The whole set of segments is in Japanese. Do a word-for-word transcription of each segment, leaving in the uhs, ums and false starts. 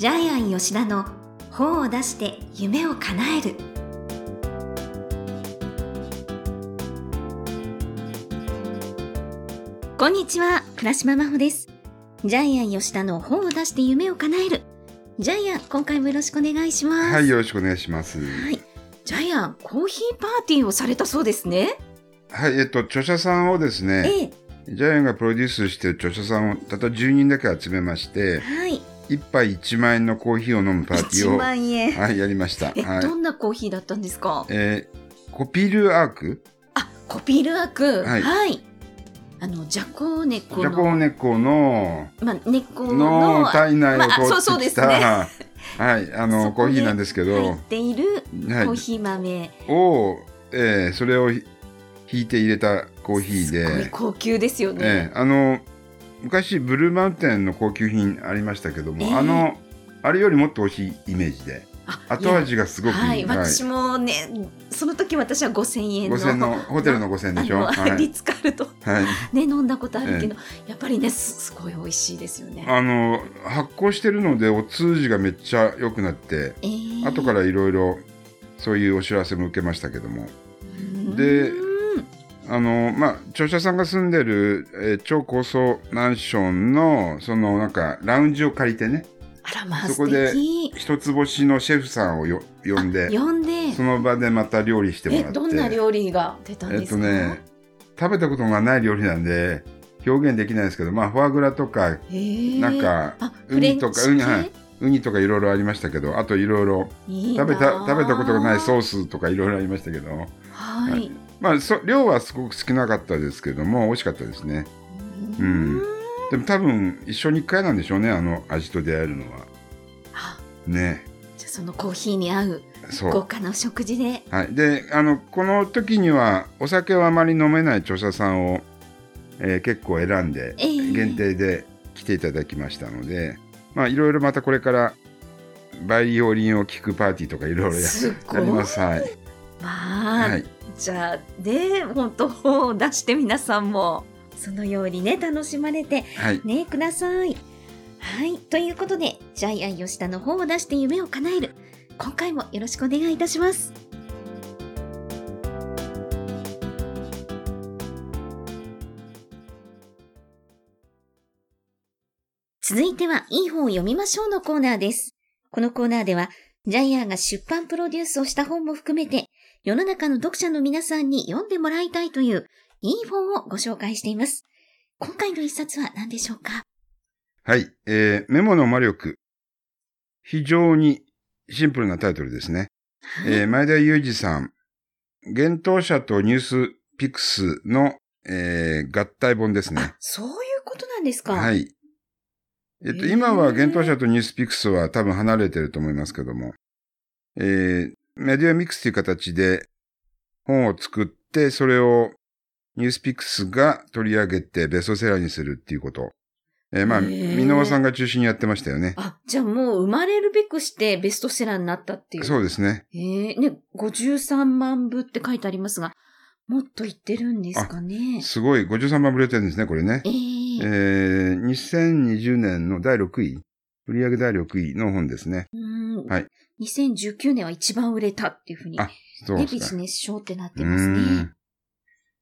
ジャイアン吉田の本を出して夢を叶える。こんにちは、倉島真帆です。ジャイアン吉田の本を出して夢を叶える。ジャイアン、今回もよろしくお願いします。はい、よろしくお願いします。はい、ジャイアン、コーヒーパーティーをされたそうですね。はい、えっと、著者さんをですね、ええ、ジャイアンがプロデュースしている著者さんをたったじゅうにんだけ集めまして、はい、いっぱいいちまんえんのコーヒーを飲むパーティーをいちまんえん、はい、やりました。え、はい、どんなコーヒーだったんですか？えー、コピルアーク。あ、コピルアーク。はい。はいあのジャコウネコの、ジャコウネコの、まあ、根っこの体内を通ってきた、まあそうそうですね、はい、あのコーヒーなんですけど、入っているコーヒー豆を、えー、それをひ引いて入れたコーヒーで、すごい高級ですよね、えー、あの昔ブルーマウンテンの高級品ありましたけども、えー、あのあれよりもっと美味しいイメージで、後味がすごくいい。はい、はい、私もね、その時私はごせんえんのごせんのホテルのごせんえんでしょ、はい、リッツカールトン、はいね、飲んだことあるけど、えー、やっぱりね す, すごい美味しいですよね。あの発酵してるのでお通じがめっちゃ良くなって、えー、後からいろいろそういうお知らせも受けましたけども、であの、まあ、著者さんが住んでる、えー、超高層マンションのそのなんかラウンジを借りてね、あらまあ、そこで一つ星のシェフさんをよ呼んで、呼んでその場でまた料理してもらって、えどんな料理が出たんですか？えっとね、食べたことがない料理なんで表現できないですけど、まあ、フォアグラとかなんかウニとか、ウニ、はい、ウニとかいろいろありましたけど、あといろいろ食べたことがないソースとかいろいろありましたけど、はい、はい、まあそ量はすごく少なかったですけども美味しかったですね。うん、でも多分一緒に一回なんでしょうね、あの味と出会えるのは。あね、じゃあそのコーヒーに合う豪華なお食事で、はい、であのこの時にはお酒はあまり飲めない著者さんを、えー、結構選んで、えー、限定で来ていただきましたので、まあいろいろまたこれからバイオリンを聴くパーティーとかいろいろやります。はい、まあ、はい、じゃあで本当本を出して皆さんもそのようにね楽しまれて、はい、ねください。はい、ということでジャイアン吉田の本を出して夢を叶える、今回もよろしくお願いいたします。続いてはいい本を読みましょうのコーナーです。このコーナーではジャイアンが出版プロデュースをした本も含めて世の中の読者の皆さんに読んでもらいたいといういい本をご紹介しています。今回の一冊は何でしょうか？はい、えー、メモの魔力。非常にシンプルなタイトルですね。はい、えー、前田裕二さん、幻冬舎とニュースピクスの、えー、合体本ですね。あ、そういうことなんですか？はい。えっと、今は幻冬舎とニュースピクスは多分離れてると思いますけども、えー、メディアミックスという形で本を作って、それをニュースピックスが取り上げてベストセラーにするっていうこと。えー、まあ、箕輪さんが中心にやってましたよね。あ、じゃあもう生まれるべくしてベストセラーになったっていう。そうですね。えー、ね、ごじゅうさんまんぶって書いてありますが、もっといってるんですかね。すごい、ごじゅうさんまんぶ売れてるんですね、これね。えー、えー、にせんにじゅうねんのだいろくい、売上だいろくいの本ですね。うん。はい。にせんじゅうきゅうねんは一番売れたっていうふうに、ね、ビジネス賞ってなってますね。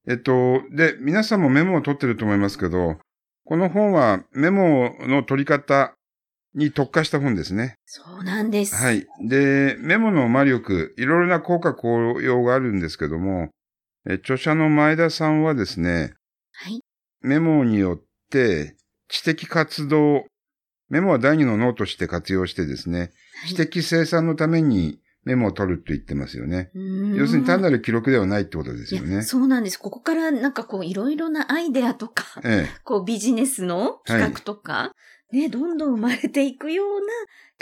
えっと、で、皆さんもメモを取ってると思いますけど、この本はメモの取り方に特化した本ですね。そうなんです。はい。で、メモの魔力、いろいろな効果効用があるんですけども、え著者の前田さんはですね、はい、メモによって知的活動、メモは第二の脳として活用してですね、はい、知的生産のためにメモを取ると言ってますよね。要するに単なる記録ではないってことですよね。そうなんです。ここからなんかこういろいろなアイデアとか、ええ、こうビジネスの企画とか、はい、ね、どんどん生まれていくような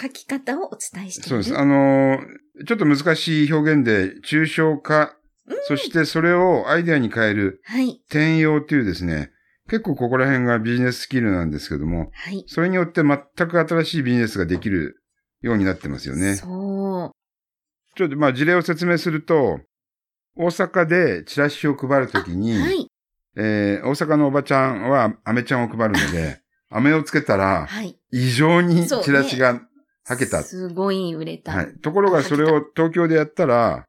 書き方をお伝えしている。そうです。あのー、ちょっと難しい表現で抽象化、うん、そしてそれをアイデアに変える、はい、転用というですね、結構ここら辺がビジネススキルなんですけども、はい、それによって全く新しいビジネスができるようになってますよね。そう。ちょっとまあ事例を説明すると、大阪でチラシを配るときに、はい、えー、大阪のおばちゃんは飴ちゃんを配るので、飴をつけたら、はい、異常にチラシがはけた。すごい売れた。はい。ところがそれを東京でやったら、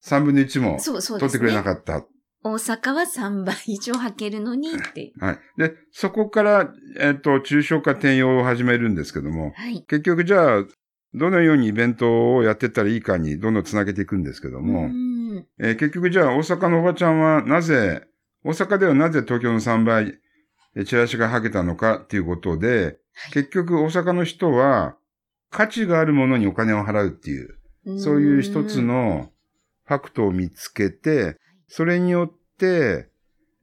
さんぶんのいちも取ってくれなかった。そうそうですね、大阪はさんばい以上はけるのにって。はい。で、そこから、えっと、中小化転用を始めるんですけども、はい、結局じゃあ、どのようにイベントをやってったらいいかにどんどんつなげていくんですけども、うんえー、結局じゃあ大阪のおばちゃんはなぜ、大阪ではなぜ東京のさんばい、チラシがはけたのかっていうことで、はい、結局大阪の人は価値があるものにお金を払うっていう、そういう一つのファクトを見つけて、それによって、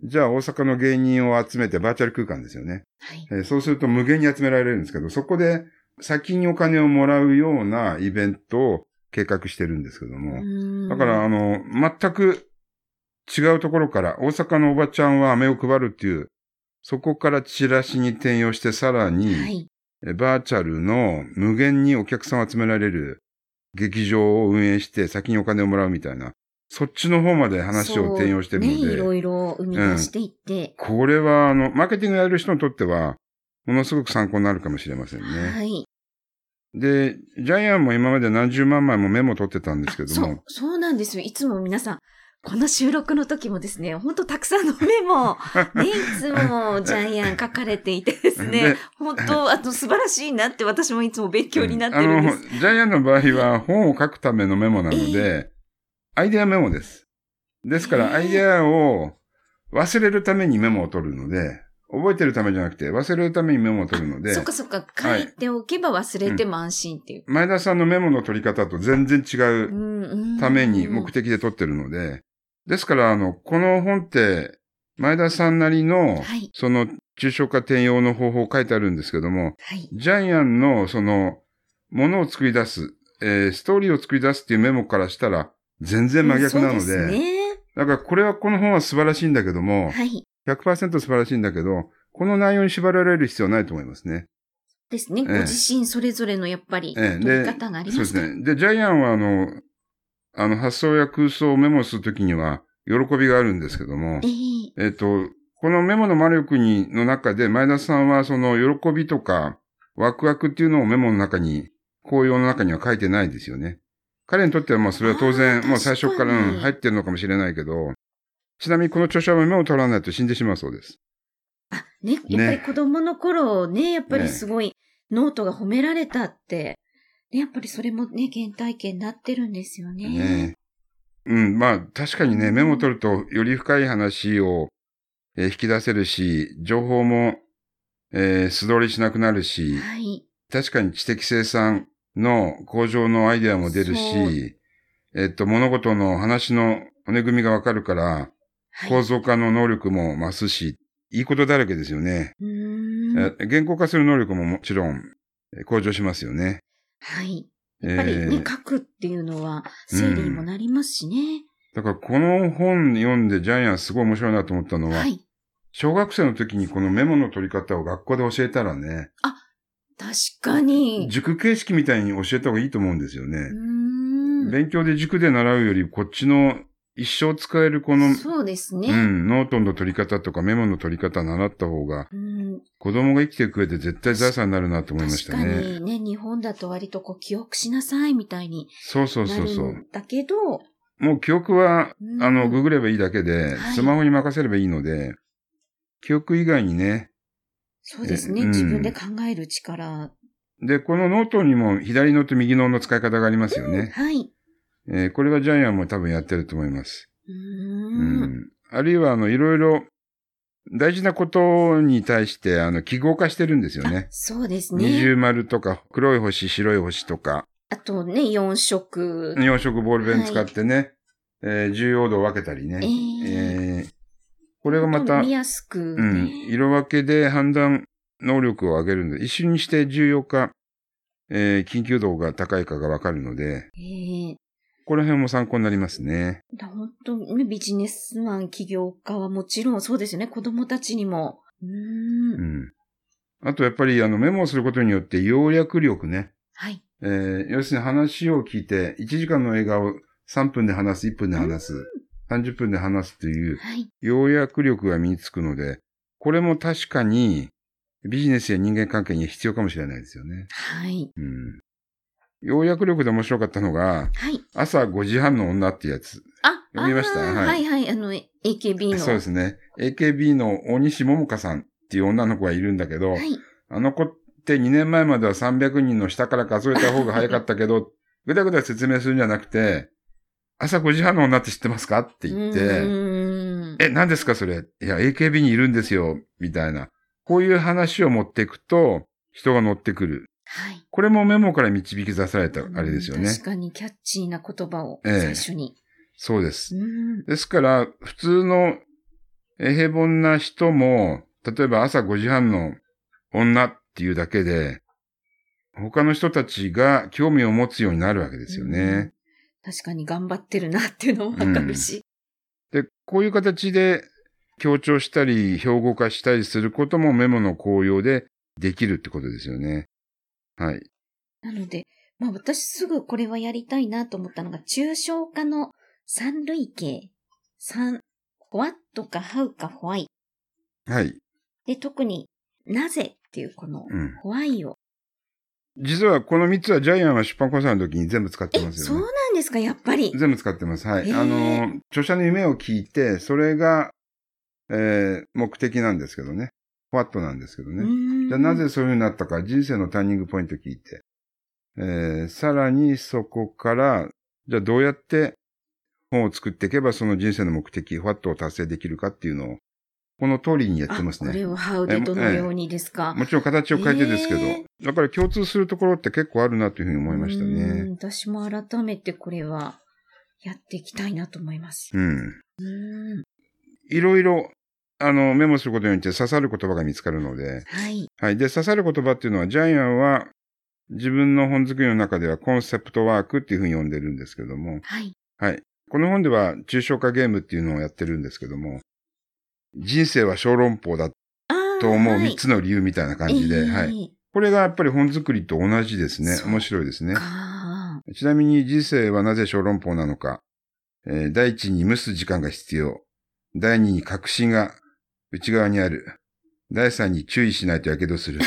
じゃあ大阪の芸人を集めてバーチャル空間ですよね、はいえー。そうすると無限に集められるんですけど、そこで先にお金をもらうようなイベントを計画してるんですけども。だからあの、全く違うところから、大阪のおばちゃんは飴を配るっていう、そこからチラシに転用してさらに、はい、バーチャルの無限にお客さんを集められる劇場を運営して先にお金をもらうみたいな。そっちの方まで話を転用してるので、ね、いろいろ生み出していって、うん、これはあのマーケティングやる人にとってはものすごく参考になるかもしれませんね。はい。で、ジャイアンも今まで何十万枚もメモ取ってたんですけども、そう、そうなんですよ。いつも皆さんこの収録の時もですね、本当たくさんのメモ、ね、いつもジャイアン書かれていてですね、本当あと素晴らしいなって私もいつも勉強になってるんです。うん、あのジャイアンの場合は本を書くためのメモなので。えーアイデアメモです。ですから、アイデアを忘れるためにメモを取るので、覚えてるためじゃなくて、忘れるためにメモを取るので。そっかそっか、書いておけば忘れても安心っていう、はいうん。前田さんのメモの取り方と全然違うために目的で取ってるので、ですから、あの、この本って、前田さんなりの、はい、その、抽象化転用の方法を書いてあるんですけども、はい、ジャイアンの、その、ものを作り出す、えー、ストーリーを作り出すっていうメモからしたら、全然真逆なので。そうですね。だからこれはこの本は素晴らしいんだけども、はい、ひゃくパーセント 素晴らしいんだけど、この内容に縛られる必要はないと思いますね。ですね。ええ、ご自身それぞれのやっぱり取り方がありますね。そうですね。で、ジャイアンはあの、あの発想や空想をメモするときには喜びがあるんですけども、えーえー、とこのメモの魔力にの中で前田さんはその喜びとかワクワクっていうのをメモの中に、公用の中には書いてないですよね。彼にとってはまあそれは当然、まあ最初から入ってるのかもしれないけど、ちなみにこの著者はメモを取らないと死んでしまうそうです。あ、ね、やっぱり子供の頃ね、やっぱりすごいノートが褒められたって、ね、やっぱりそれもね、原体験になってるんですよね。ねうん、まあ確かにね、メモを取るとより深い話を引き出せるし、情報も、えー、素通りしなくなるし、はい、確かに知的生産、の向上のアイデアも出るし、えっと、物事の話の骨組みがわかるから、はい、構造化の能力も増すし、いいことだらけですよね。うーん。言語化する能力ももちろん向上しますよね。はい。やっぱりね、えー、書くっていうのは整理にもなりますしね。うん、だからこの本読んでジャイアンすごい面白いなと思ったのは、はい、小学生の時にこのメモの取り方を学校で教えたらね、あ確かに。塾形式みたいに教えた方がいいと思うんですよね。うーん勉強で塾で習うより、こっちの一生使えるこの、そうですね。うん、ノートの取り方とかメモの取り方習った方が、うん子供が生きていく上で絶対財産になるなと思いましたね。確かにね、日本だと割とこう記憶しなさいみたいに。そうそうそうそう。だけど、もう記憶は、あの、ググればいいだけで、はい、スマホに任せればいいので、記憶以外にね、そうですね、うん。自分で考える力。で、このノートにも左脳と右脳の使い方がありますよね。うん、はい、えー。これはジャイアンも多分やってると思います。うーんうん、あるいは、あの、いろいろ大事なことに対して、あの、記号化してるんですよね。そうですね。二重丸とか、黒い星、白い星とか。あとね、四色。四色ボールペン使ってね、はいえー、重要度を分けたりね。えーえーこれがまた、見やすくね、うん、色分けで判断能力を上げるので、一瞬にして重要か、えー、緊急度が高いかがわかるので、えー、この辺も参考になりますね。本当にビジネスマン、起業家はもちろんそうですよね、子供たちにも。うーんうん、あとやっぱりあのメモをすることによって要約力ね。はいえー、要するに話を聞いて、いちじかんの映画をさんぷんで話す、いっぷんで話す。さんじゅっぷんで話すという、要約力が身につくので、はい、これも確かにビジネスや人間関係に必要かもしれないですよね。はい。うん。要約力で面白かったのが、はい、朝ごじはんの女ってやつ。あ、読みました。はい、はい、はい。あの、エーケービー の。そうですね。エーケービー の大西桃香さんっていう女の子がいるんだけど、はい、あの子ってにねんまえまではさんびゃくにんの下から数えた方が早かったけど、ぐだぐだ説明するんじゃなくて、朝ごじはんの女って知ってますかって言って、うんえ、何ですかそれ。いや、エーケービー にいるんですよ、みたいな。こういう話を持っていくと、人が乗ってくる。はい。これもメモから導き出された、あれですよね。確かにキャッチーな言葉を最初に。ええ、そうです。うんですから、普通の平凡な人も、例えば朝ごじはんの女っていうだけで、他の人たちが興味を持つようになるわけですよね。うん、確かに頑張ってるなっていうのもわかるし、うん。で、こういう形で強調したり、標語化したりすることもメモの効用でできるってことですよね。はい。なので、まあ私すぐこれはやりたいなと思ったのが、抽象化の三類型。三、ホワットかハウかホワイ。はい。で、特になぜっていうこのホワイを。うん、実はこの三つはジャイアンは出版コンサルの時に全部使ってますよね。そうなんですか、やっぱり。全部使ってます。はい。あの、著者の夢を聞いて、それが、えー、目的なんですけどね。ホワットなんですけどね。じゃあなぜそういう風になったか、人生のターニングポイント聞いて、えー、さらにそこから、じゃあどうやって本を作っていけばその人生の目的、ホワットを達成できるかっていうのを、この通りにやってますね。これをハウでどのようにですか、えー、もちろん形を変えてですけど、えー、だから共通するところって結構あるなというふうに思いましたね。うん、私も改めてこれはやっていきたいなと思います。うん。うんいろいろ、あの、メモすることによって刺さる言葉が見つかるので。はい。はい。で、刺さる言葉っていうのは、ジャイアンは自分の本作りの中ではコンセプトワークっていうふうに呼んでるんですけども。はい。はい。この本では抽象化ゲームっていうのをやってるんですけども、人生は小籠包だと思うみっつの理由みたいな感じで、はい。はい、これがやっぱり本作りと同じですね。面白いですね。ちなみに人生はなぜ小籠包なのか、えー、第一に蒸す時間が必要。第二に確信が内側にある。第三に注意しないとやけどする。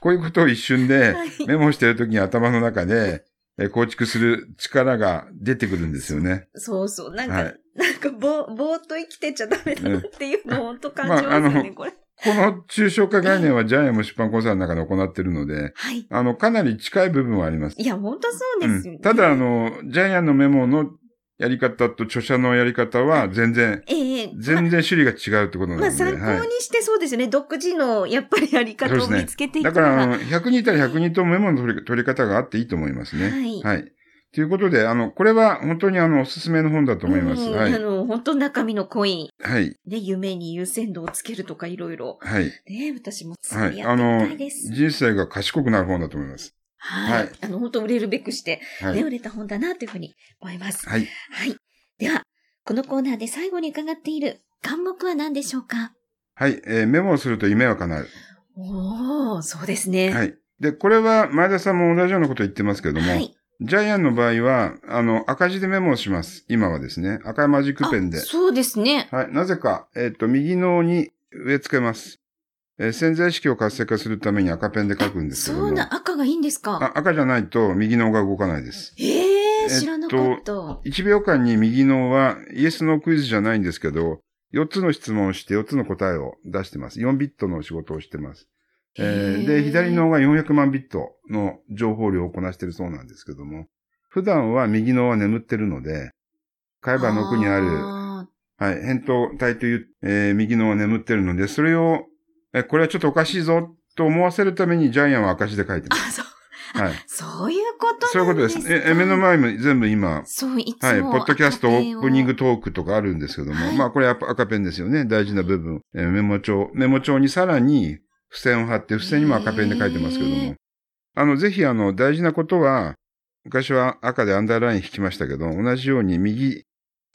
こういうことを一瞬でメモしてるときに頭の中で構築する力が出てくるんですよね。そうそう。なんか、はい、なんかぼ、ぼーっと生きてちゃダメだなっていうのを本当感じますよね、まあ、これ。この抽象化概念はジャイアンも出版コンサルの中で行っているので、はい、あの、かなり近い部分はあります。いや、本当そうですよね。うん、ただ、あの、ジャイアンのメモのやり方と著者のやり方は全然、ええ、全然種類が違うってことなんですね。まあ、まあ、参考にしてそうですね。はい、独自のやっぱりやり方を見つけていくから。だから、ひゃくにんいたらひゃくにんともメモの取り、取り方があっていいと思いますね。はい。はい。ということで、あの、これは本当にあの、おすすめの本だと思います。うん、はい。あの、本当中身の濃い。はい。で、夢に優先度をつけるとかいろいろ。はい。ね私もつやってみたいです。はい。あの、人生が賢くなる本だと思います。はい、はい。あの、本当売れるべくして、はい、売れた本だなというふうに思います。はい。はい。では、このコーナーで最後に伺っている願目は何でしょうか？はい、えー。メモをすると夢は叶う。おー、そうですね。はい。で、これは前田さんも同じようなことを言ってますけれども、はい、ジャイアンの場合は、あの、赤字でメモをします。今はですね。赤いマジックペンで。そうですね。はい。なぜか、えっと、右脳に植え付けます。えー、潜在意識を活性化するために赤ペンで書くんですけども。そうな、赤がいいんですか？あ、赤じゃないと右脳が動かないです。えー、知らなかった。えっと、いちびょうかんに右脳はイエスノークイズじゃないんですけど、よっつの質問をしてよっつの答えを出してます。よんビットの仕事をしてます。えー、で、左脳がよんひゃくまんビットの情報量をこなしてるそうなんですけども、普段は右脳は眠ってるので、海馬の奥にある、はい、扁桃体という、えー、右脳は眠ってるので、それをこれはちょっとおかしいぞと思わせるためにジャイアンは赤字で書いてます。あ、そう。はい。そういうことそういうことです。え、目の前も全部今。そう、いつも。はい。ポッドキャストオープニングトークとかあるんですけども。はい、まあ、これは赤ペンですよね。大事な部分。えー、メモ帳。メモ帳にさらに付箋を貼って、付箋にも赤ペンで書いてますけども。あの、ぜひあの、大事なことは、昔は赤でアンダーライン引きましたけど、同じように右、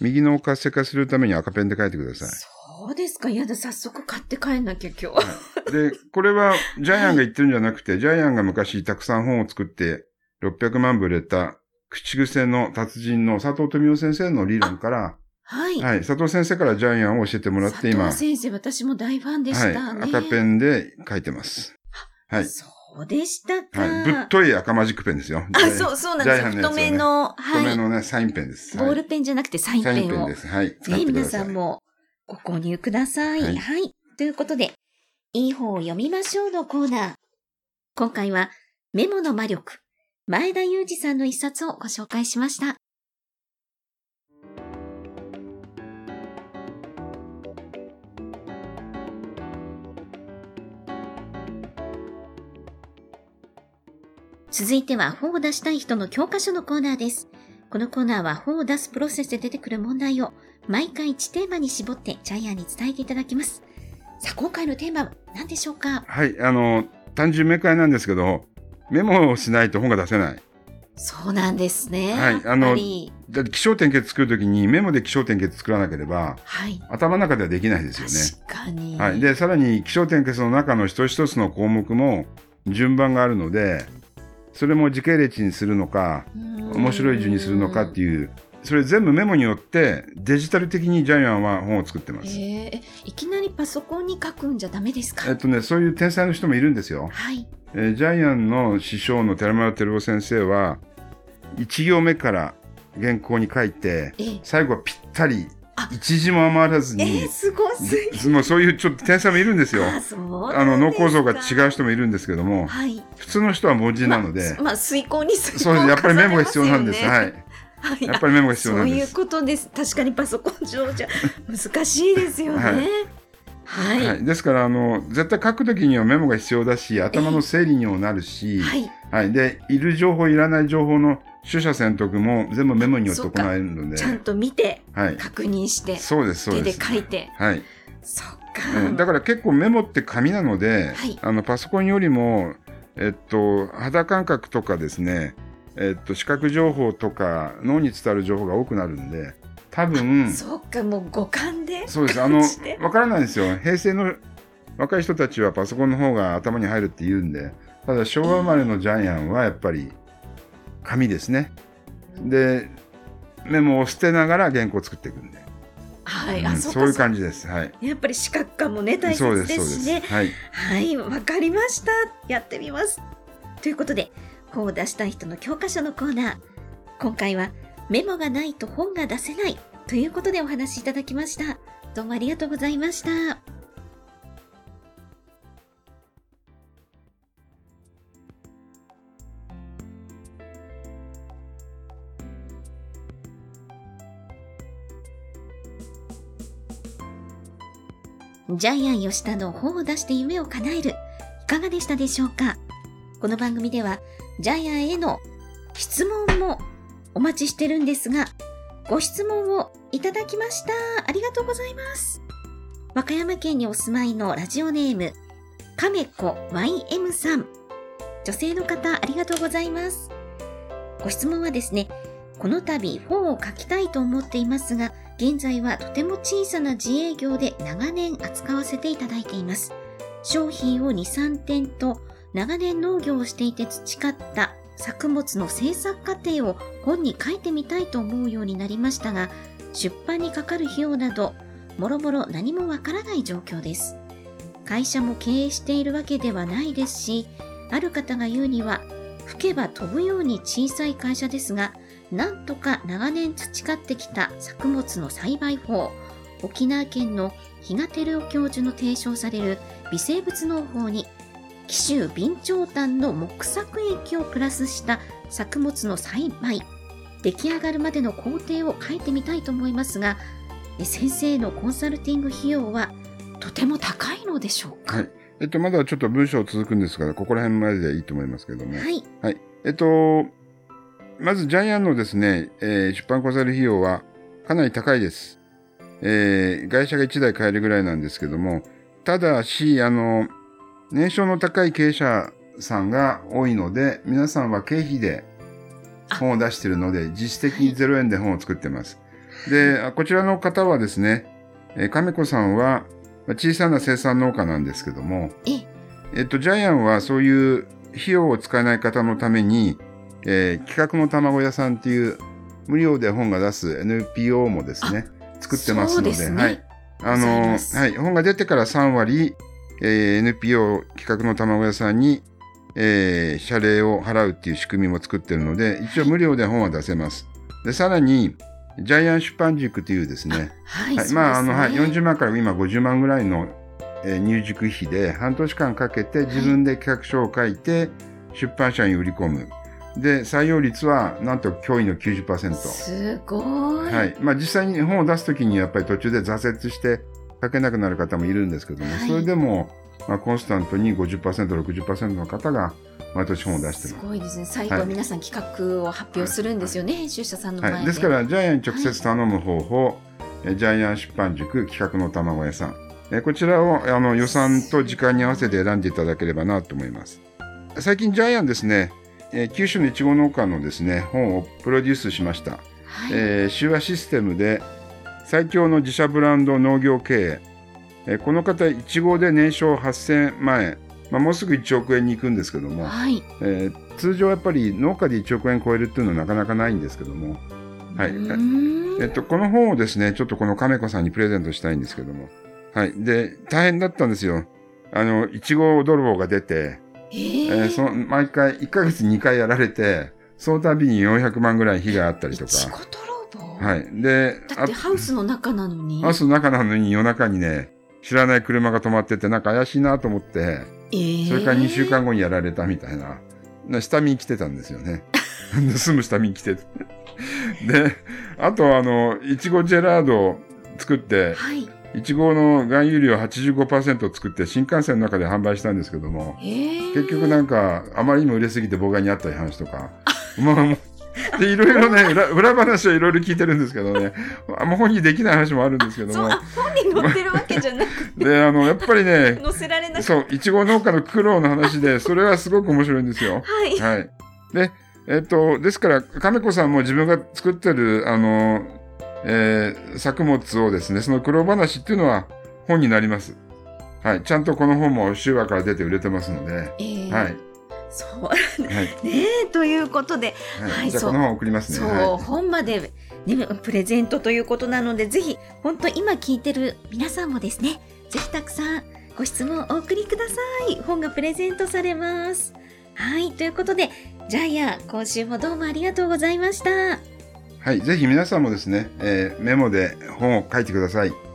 右の活性化するために赤ペンで書いてください。そうですか。いやだ、早速買って帰んなきゃ今日、はい。で、これはジャイアンが言ってるんじゃなくて、はい、ジャイアンが昔たくさん本を作ってろっぴゃくまんぶ売れた口癖の達人の佐藤富夫先生の理論から、はい、はい。佐藤先生からジャイアンを教えてもらって今。佐藤先生、私も大ファンでしたね。はい、赤ペンで書いてます。はい。そうそうでしたか、はい。ぶっとい赤マジックペンですよ。あ、そう、そうなんですよ。太めの、はい。太めのね、サインペンです。ボールペンじゃなくてサインペンを。サインペンです。はい。ぜひ皆さんもご購入ください。はい。はい、ということで、いい方を読みましょうのコーナー。今回はメモの魔力、前田裕二さんの一冊をご紹介しました。続いては本を出したい人の教科書のコーナーです。このコーナーは本を出すプロセスで出てくる問題を毎回いちテーマに絞ってジャイアンに伝えていただきます。さあ、今回のテーマは何でしょうか？はい、あの、単純明快なんですけど、メモをしないと本が出せない。そうなんですね。はい、あの、だって起承転結作るときにメモで起承転結作らなければ、はい、頭の中ではできないですよね。確かに。はい、で、さらに起承転結の中の一つ一つの項目も順番があるので、それも時系列にするのか面白い順にするのかっていう、それ全部メモによってデジタル的にジャイアンは本を作ってます。えいきなりパソコンに書くんじゃダメですか？えっとね、そういう天才の人もいるんですよ。はい、えー、ジャイアンの師匠の寺村輝夫先生はいち行目から原稿に書いて、最後はぴったり一字も余らずに、えー、すごすぎる。もうそういうちょっと天才もいるんですよ。あ、そうなんですか。あの脳構造が違う人もいるんですけども、はい、普通の人は文字なので、まあ、まあ遂行に遂行を重ねますよね。そうです。やっぱりメモが必要なんです。はい。はい、やっぱりメモが必要なんです。そういうことです。確かにパソコン上じゃ難しいですよね。はいはいはい、ですからあの絶対書くときにはメモが必要だし、頭の整理にもなるし、はいはい、でいる情報いらない情報の取捨選択も全部メモによって行えるので、ちゃんと見て、はい、確認して手で書いて、はい、そっか、うん、だから結構メモって紙なので、はい、あのパソコンよりも、えっと、肌感覚とかですね、えっと、視覚情報とか脳に伝わる情報が多くなるんで、多分そうか、もう五感でそうです。あの分からないんですよ。平成の若い人たちはパソコンの方が頭に入るって言うんで、ただ昭和生まれのジャイアンはやっぱり紙ですね。でメモを捨てながら原稿を作っていくんで、はい、うん、あ、そうか、そういう感じです。はい、やっぱり視覚感もね大切ですしね。はい、はい、わかりました。やってみます。ということで、本を出したい人の教科書のコーナー、今回はメモがないと本が出せないということでお話しいただきました。どうもありがとうございました。ジャイアン吉田の本を出して夢を叶える、いかがでしたでしょうか？この番組ではジャイアンへの質問もお待ちしてるんですが、ご質問をいただきました。ありがとうございます。和歌山県にお住まいのラジオネームカメコ ワイエム さん、女性の方、ありがとうございます。ご質問はですね、この度本を書きたいと思っていますが、現在はとても小さな自営業で長年扱わせていただいています。商品を にさんてんと長年農業をしていて培った作物の制作過程を本に書いてみたいと思うようになりましたが、出版にかかる費用などもろもろ何もわからない状況です。会社も経営しているわけではないですし、ある方が言うには吹けば飛ぶように小さい会社ですが、なんとか長年培ってきた作物の栽培法、沖縄県の比嘉照夫教授の提唱される微生物農法に紀州備長炭の木作液をプラスした作物の栽培、出来上がるまでの工程を書いてみたいと思いますが、先生のコンサルティング費用はとても高いのでしょうか？はい、えっと、まだちょっと文章続くんですが、ここら辺まででいいと思いますけども、はい、はい、えっとまずジャイアンのですね、えー、出版コンサル費用はかなり高いです。えー、外車がいちだい買えるぐらいなんですけども、ただし、あの、年商の高い経営者さんが多いので、皆さんは経費で本を出しているので、実質的にゼロえんで本を作ってます。で、こちらの方はですね、亀子さんは小さな生産農家なんですけども、えっと、ジャイアンはそういう費用を使えない方のために、えー、企画の卵屋さんっていう無料で本が出す エヌピーオー もですね、作ってますので、そうですね、はい、あのー、はい、本が出てからさんわり、えー、エヌピーオー 企画の卵屋さんにえー、謝礼を払うっていう仕組みも作ってるので、一応無料で本は出せます。で、さらにジャイアン出版塾というですね、よんじゅうまんから今ごじゅうまんぐらいの、えー、入塾費で半年間かけて自分で企画書を書いて出版社に売り込む。で、採用率はなんと驚異の きゅうじゅっパーセント。 すごい、はい。まあ、実際に本を出すときにやっぱり途中で挫折して書けなくなる方もいるんですけども、はい、それでもまあ、コンスタントに ごじゅっパーセント、ろくじゅっパーセント の方が毎年本を出してます。すごいですね。最後皆さん企画を発表するんですよね、はい、編集者さんの前で、はい。ですからジャイアンに直接頼む方法、はい、ジャイアン出版塾企画の卵屋さん、えこちらをあの予算と時間に合わせて選んでいただければなと思います。最近ジャイアンですね、えー、九州のいちご農家のですね本をプロデュースしました、はい。えー、手話システムで最強の自社ブランド農業経営、この方いち号で年商はっせんまんえん、まあ、もうすぐいちおくえんに行くんですけども、はい。えー、通常やっぱり農家でいちおくえん超えるっていうのはなかなかないんですけども、はい。えっと、この本をですねちょっとこの亀子さんにプレゼントしたいんですけども、はい、で大変だったんですよ。あのいち号泥棒が出て、えーえー、その毎回いっかげつにかいやられて、その度によんひゃくまんぐらい被害あったりとか。いち号泥棒、はい、でだってハウスの中なのにハウスの中なのに夜中にね、知らない車が止まっててなんか怪しいなと思って、えー、それからにしゅうかんごにやられたみたいな、下見に来てたんですよね。盗む下見に来ててで、あとあのいちごジェラードを作って、はい、いちごの含有量 はちじゅうごパーセント 作って新幹線の中で販売したんですけども、えー、結局なんかあまりにも売れすぎて妨害にあった話とかまあもうでいろいろね、裏, 裏話をいろいろ聞いてるんですけどね、あんま本にできない話もあるんですけども、本に載ってるわけじゃなくてで、あのやっぱりね載せられない、そう、いちご農家の苦労の話で、それはすごく面白いんですよ。はい、はい、で、えっとですから亀子さんも自分が作ってるあの、えー、作物をですね、その苦労話っていうのは本になります。はい、ちゃんとこの本も週話から出て売れてますので、えー、はい。そうね、はい、ねえ、ということで、はいはい、じゃあこの本送りますね。そう、はい、本まで、ね、プレゼントということなので、ぜひ本当今聞いてる皆さんもですね、ぜひたくさんご質問をお送りください。本がプレゼントされます。はい、ということでジャイアン、今週もどうもありがとうございました。はい、ぜひ皆さんもですね、えー、メモで本を書いてください。